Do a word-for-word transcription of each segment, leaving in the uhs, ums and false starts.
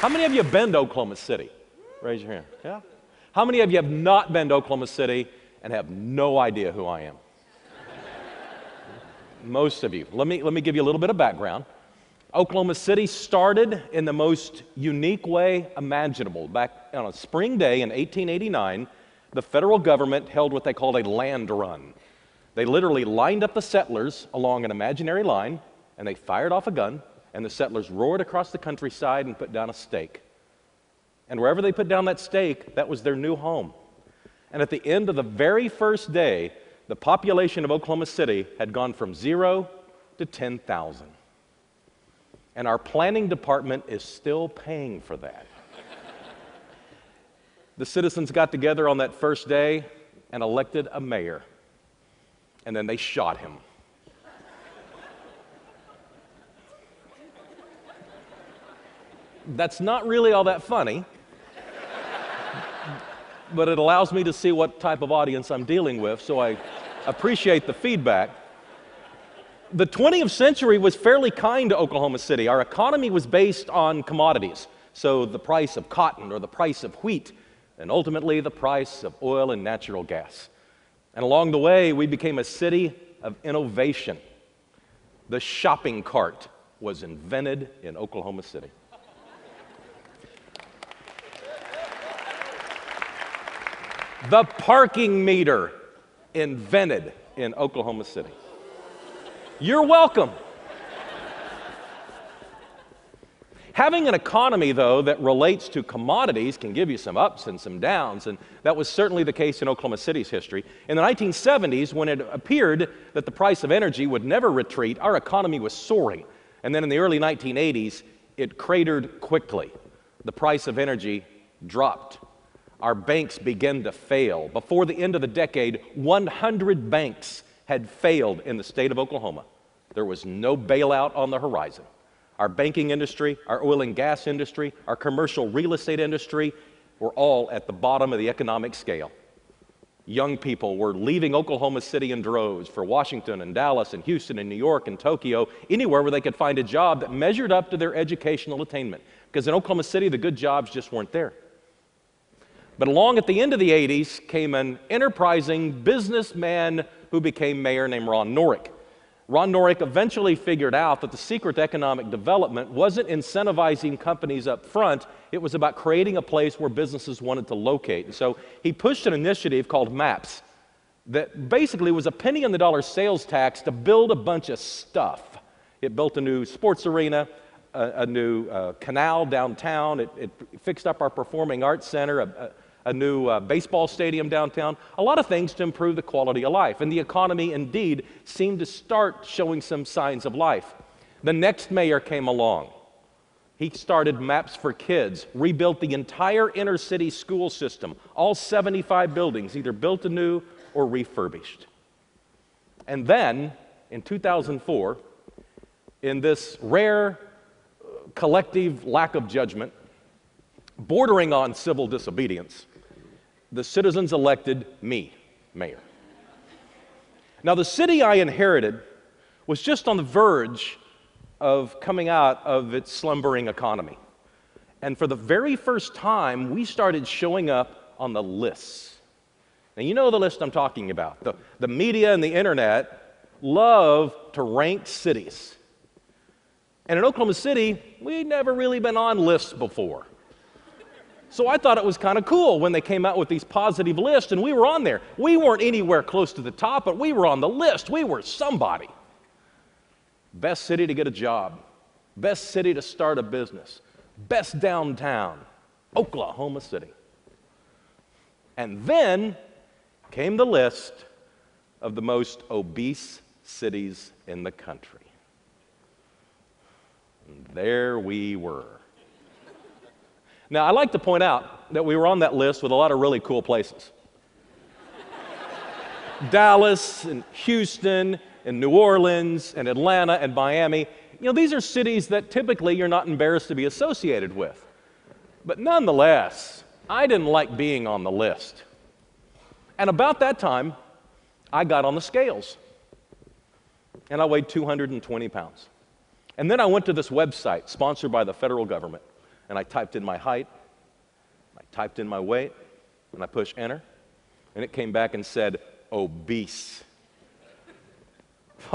How many of you have been to Oklahoma City? Raise your hand. Yeah. How many of you have not been to Oklahoma City and have no idea who I am? Most of you. Let me, let me give you a little bit of background. Oklahoma City started in the most unique way imaginable. Back on a spring day in eighteen eighty-nine, the federal government held what they called a land run. They literally lined up the settlers along an imaginary line, and they fired off a gun, and the settlers roared across the countryside and put down a stake. And wherever they put down that stake, that was their new home. And at the end of the very first day, the population of Oklahoma City had gone from zero to ten thousand. And our planning department is still paying for that. The citizens got together on that first day and elected a mayor. And then they shot him. That's not really all that funny, but it allows me to see what type of audience I'm dealing with, so I appreciate the feedback. The twentieth century was fairly kind to Oklahoma City. Our economy was based on commodities, so the price of cotton or the price of wheat, and ultimately the price of oil and natural gas. And along the way, we became a city of innovation. The shopping cart was invented in Oklahoma City. The parking meter invented in Oklahoma City. You're welcome. Having an economy, though, that relates to commodities can give you some ups and some downs, and that was certainly the case in Oklahoma City's history. In the nineteen seventies, when it appeared that the price of energy would never retreat, our economy was soaring. And then in the early nineteen eighties, it cratered quickly. The price of energy dropped. Our banks began to fail. Before the end of the decade, one hundred banks had failed in the state of Oklahoma. There was no bailout on the horizon. Our banking industry, our oil and gas industry, our commercial real estate industry were all at the bottom of the economic scale. Young people were leaving Oklahoma City in droves for Washington and Dallas and Houston and New York and Tokyo, anywhere where they could find a job that measured up to their educational attainment. Because in Oklahoma City, the good jobs just weren't there. But along at the end of the eighties came an enterprising businessman who became mayor named Ron Norick. Ron Norick eventually figured out that the secret to economic development wasn't incentivizing companies up front, it was about creating a place where businesses wanted to locate. And so he pushed an initiative called MAPS that basically was a penny on the dollar sales tax to build a bunch of stuff. It built a new sports arena, a, a new uh, canal downtown, it, it fixed up our performing arts center, a, a, a new uh, baseball stadium downtown, a lot of things to improve the quality of life. And the economy, indeed, seemed to start showing some signs of life. The next mayor came along. He started MAPS for Kids, rebuilt the entire inner city school system, all seventy-five buildings, either built anew or refurbished. And then, in two thousand four, in this rare collective lack of judgment, bordering on civil disobedience, the citizens elected me, mayor. Now, the city I inherited was just on the verge of coming out of its slumbering economy. And for the very first time, we started showing up on the lists. Now, you know the list I'm talking about. The, the media and the internet love to rank cities. And in Oklahoma City, we'd never really been on lists before. So I thought it was kind of cool when they came out with these positive lists, and we were on there. We weren't anywhere close to the top, but we were on the list. We were somebody. Best city to get a job. Best city to start a business. Best downtown. Oklahoma City. And then came the list of the most obese cities in the country. And there we were. Now, I like to point out that we were on that list with a lot of really cool places. Dallas and Houston and New Orleans and Atlanta and Miami. You know, these are cities that typically you're not embarrassed to be associated with. But nonetheless, I didn't like being on the list. And about that time, I got on the scales. And I weighed two hundred twenty pounds. And then I went to this website sponsored by the federal government. and I typed in my height, I typed in my weight, and I pushed enter, and it came back and said, obese.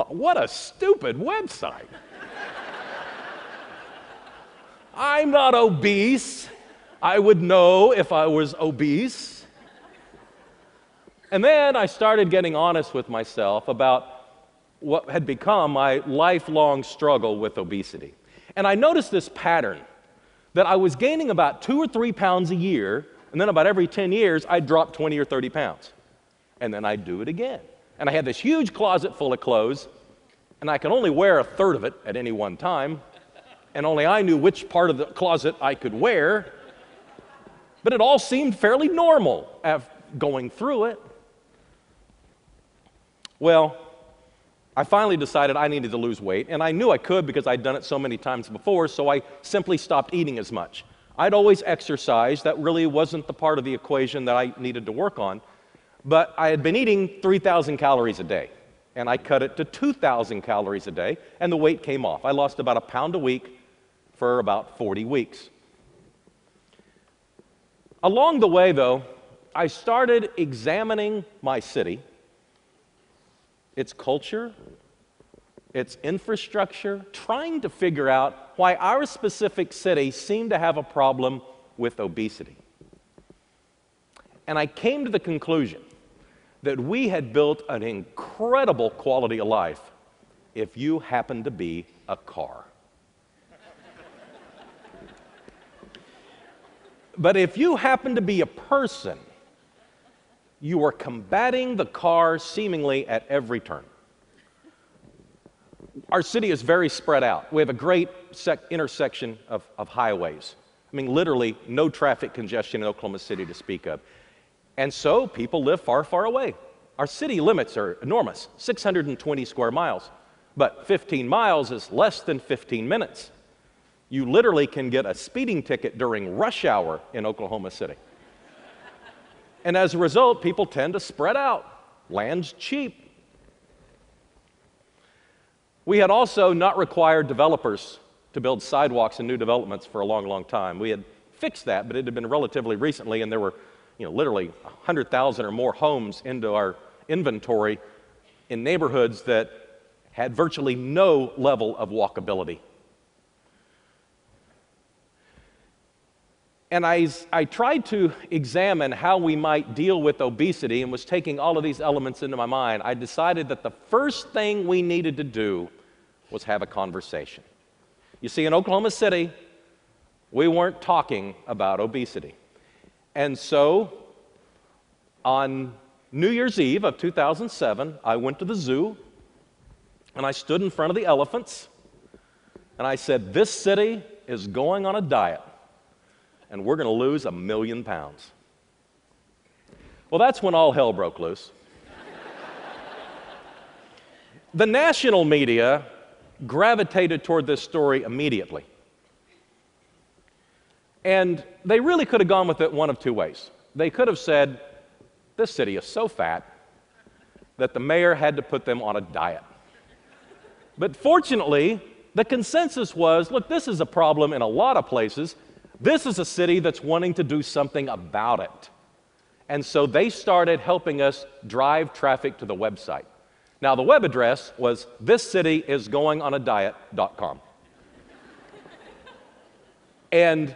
What a stupid website. I'm not obese. I would know if I was obese. And then I started getting honest with myself about what had become my lifelong struggle with obesity. And I noticed this pattern that I was gaining about two or three pounds a year, and then about every ten years, I'd drop twenty or thirty pounds. And then I'd do it again. And I had this huge closet full of clothes, and I could only wear a third of it at any one time, and only I knew which part of the closet I could wear. But it all seemed fairly normal going through it. Well, I finally decided I needed to lose weight, and I knew I could because I'd done it so many times before, so I simply stopped eating as much. I'd always exercised. That really wasn't the part of the equation that I needed to work on. But I had been eating three thousand calories a day, and I cut it to two thousand calories a day, and the weight came off. I lost about a pound a week for about forty weeks. Along the way, though, I started examining my city, its culture, its infrastructure, trying to figure out why our specific city seemed to have a problem with obesity. And I came to the conclusion that we had built an incredible quality of life if you happened to be a car. But if you happen to be a person, you are combating the car seemingly at every turn. Our city is very spread out. We have a great sec- intersection of, of highways. I mean, literally no traffic congestion in Oklahoma City to speak of. And so people live far, far away. Our city limits are enormous, six hundred twenty square miles, but fifteen miles is less than fifteen minutes. You literally can get a speeding ticket during rush hour in Oklahoma City. And as a result, people tend to spread out. Land's cheap. We had also not required developers to build sidewalks and new developments for a long, long time. We had fixed that, but it had been relatively recently, and there were you know, literally one hundred thousand or more homes into our inventory in neighborhoods that had virtually no level of walkability. And I, I tried to examine how we might deal with obesity and was taking all of these elements into my mind. I decided that the first thing we needed to do was have a conversation. You see, in Oklahoma City, we weren't talking about obesity. And so, on New Year's Eve of two thousand seven, I went to the zoo, and I stood in front of the elephants, and I said, this city is going on a diet, and we're going to lose a million pounds. Well, that's when all hell broke loose. The national media gravitated toward this story immediately. And they really could have gone with it one of two ways. They could have said, this city is so fat that the mayor had to put them on a diet. But fortunately, the consensus was, look, this is a problem in a lot of places. This is a city that's wanting to do something about it. And so they started helping us drive traffic to the website. Now, the web address was this city is going on a diet dot com. And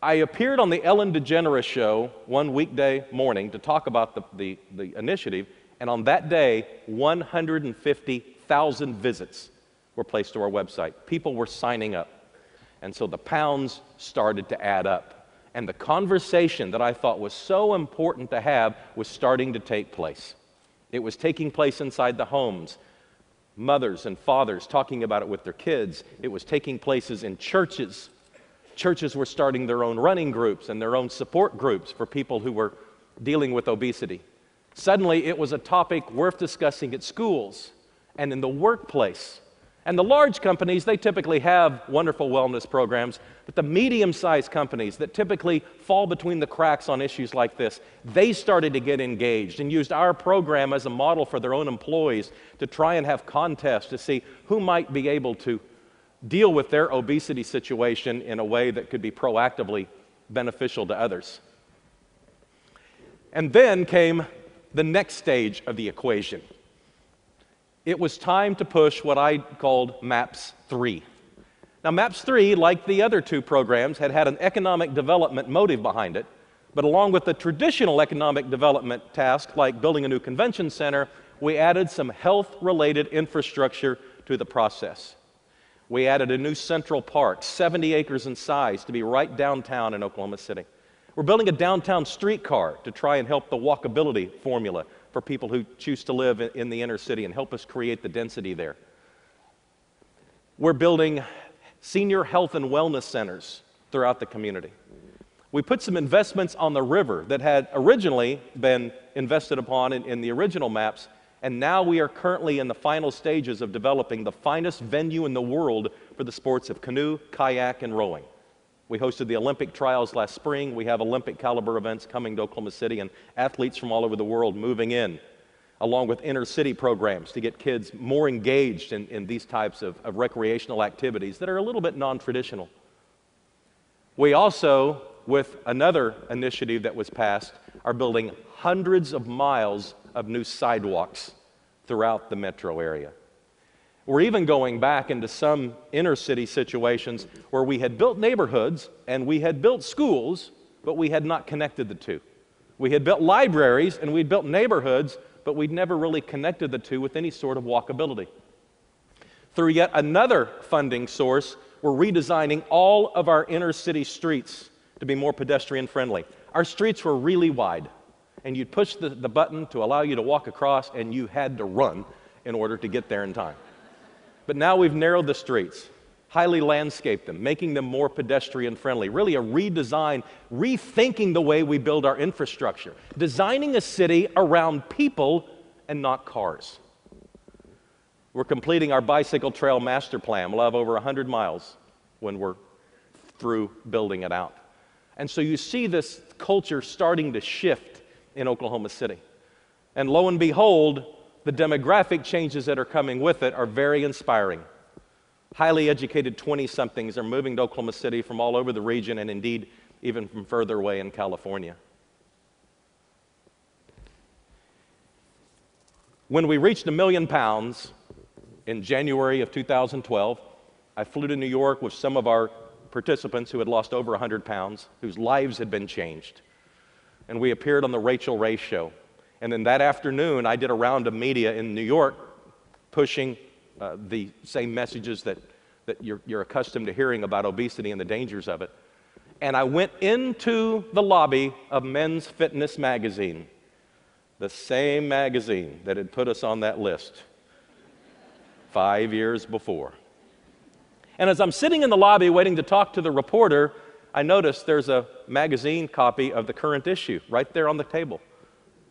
I appeared on the Ellen DeGeneres Show one weekday morning to talk about the, the, the initiative, and on that day, one hundred fifty thousand visits were placed to our website. People were signing up, and so the pounds started to add up, and the conversation that I thought was so important to have was starting to take place. It was taking place inside the homes. Mothers and fathers talking about it with their kids. It was taking places in churches. Churches were starting their own running groups and their own support groups for people who were dealing with obesity. Suddenly, it was a topic worth discussing at schools and in the workplace. And the large companies, they typically have wonderful wellness programs, but the medium-sized companies that typically fall between the cracks on issues like this, they started to get engaged and used our program as a model for their own employees to try and have contests to see who might be able to deal with their obesity situation in a way that could be proactively beneficial to others. And then came the next stage of the equation. It was time to push what I called MAPS three. Now, MAPS three, like the other two programs, had had an economic development motive behind it, but along with the traditional economic development task, like building a new convention center, we added some health-related infrastructure to the process. We added a new central park, seventy acres in size, to be right downtown in Oklahoma City. We're building a downtown streetcar to try and help the walkability formula for people who choose to live in the inner city and help us create the density there. We're building senior health and wellness centers throughout the community. We put some investments on the river that had originally been invested upon in, in the original MAPS, and now we are currently in the final stages of developing the finest venue in the world for the sports of canoe, kayak, and rowing. We hosted the Olympic trials last spring. We have Olympic caliber events coming to Oklahoma City and athletes from all over the world moving in, along with inner city programs to get kids more engaged in, in these types of, of recreational activities that are a little bit non-traditional. We also, with another initiative that was passed, are building hundreds of miles of new sidewalks throughout the metro area. We're even going back into some inner city situations where we had built neighborhoods and we had built schools, but we had not connected the two. We had built libraries and we'd built neighborhoods, but we'd never really connected the two with any sort of walkability. Through yet another funding source, we're redesigning all of our inner city streets to be more pedestrian friendly. Our streets were really wide, and you'd push the, the button to allow you to walk across, and you had to run in order to get there in time. But now we've narrowed the streets, highly landscaped them, making them more pedestrian friendly, really a redesign, rethinking the way we build our infrastructure, designing a city around people and not cars. We're completing our bicycle trail master plan. We'll have over one hundred miles when we're through building it out. And so you see this culture starting to shift in Oklahoma City. And lo and behold, the demographic changes that are coming with it are very inspiring. Highly educated twenty-somethings are moving to Oklahoma City from all over the region and indeed even from further away in California. When we reached a million pounds in January of two thousand twelve, I flew to New York with some of our participants who had lost over one hundred pounds, whose lives had been changed. And we appeared on the Rachel Ray Show. And then that afternoon, I did a round of media in New York pushing uh, the same messages that, that you're, you're accustomed to hearing about obesity and the dangers of it. And I went into the lobby of Men's Fitness Magazine, the same magazine that had put us on that list five years before. And as I'm sitting in the lobby waiting to talk to the reporter, I noticed there's a magazine copy of the current issue right there on the table.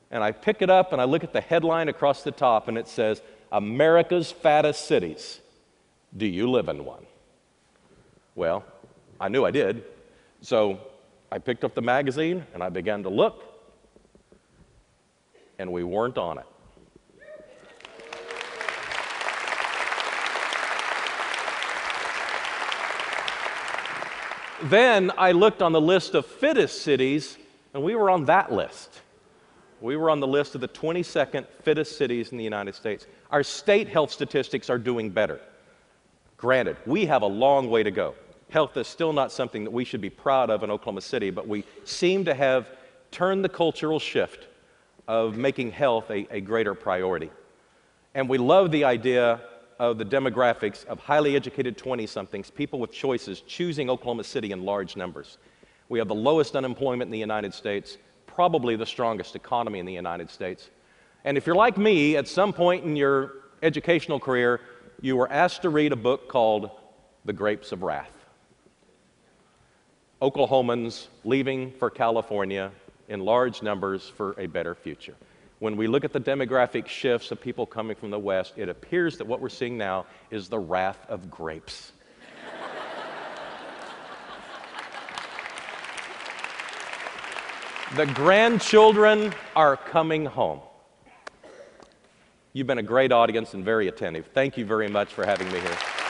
And I pick it up and I look at the headline across the top and it says, America's Fattest Cities, do you live in one? Well, I knew I did, so I picked up the magazine and I began to look, and we weren't on it. Then I looked on the list of fittest cities and we were on that list. We were on the list of the twenty-second fittest cities in the United States. Our state health statistics are doing better. Granted, we have a long way to go. Health is still not something that we should be proud of in Oklahoma City, but we seem to have turned the cultural shift of making health a, a greater priority. And we love the idea of the demographics of highly educated twenty-somethings, people with choices, choosing Oklahoma City in large numbers. We have the lowest unemployment in the United States, probably the strongest economy in the United States. And if you're like me, at some point in your educational career, you were asked to read a book called The Grapes of Wrath. Oklahomans leaving for California in large numbers for a better future. When we look at the demographic shifts of people coming from the West, it appears that what we're seeing now is the wrath of grapes. The grandchildren are coming home. You've been a great audience and very attentive. Thank you very much for having me here.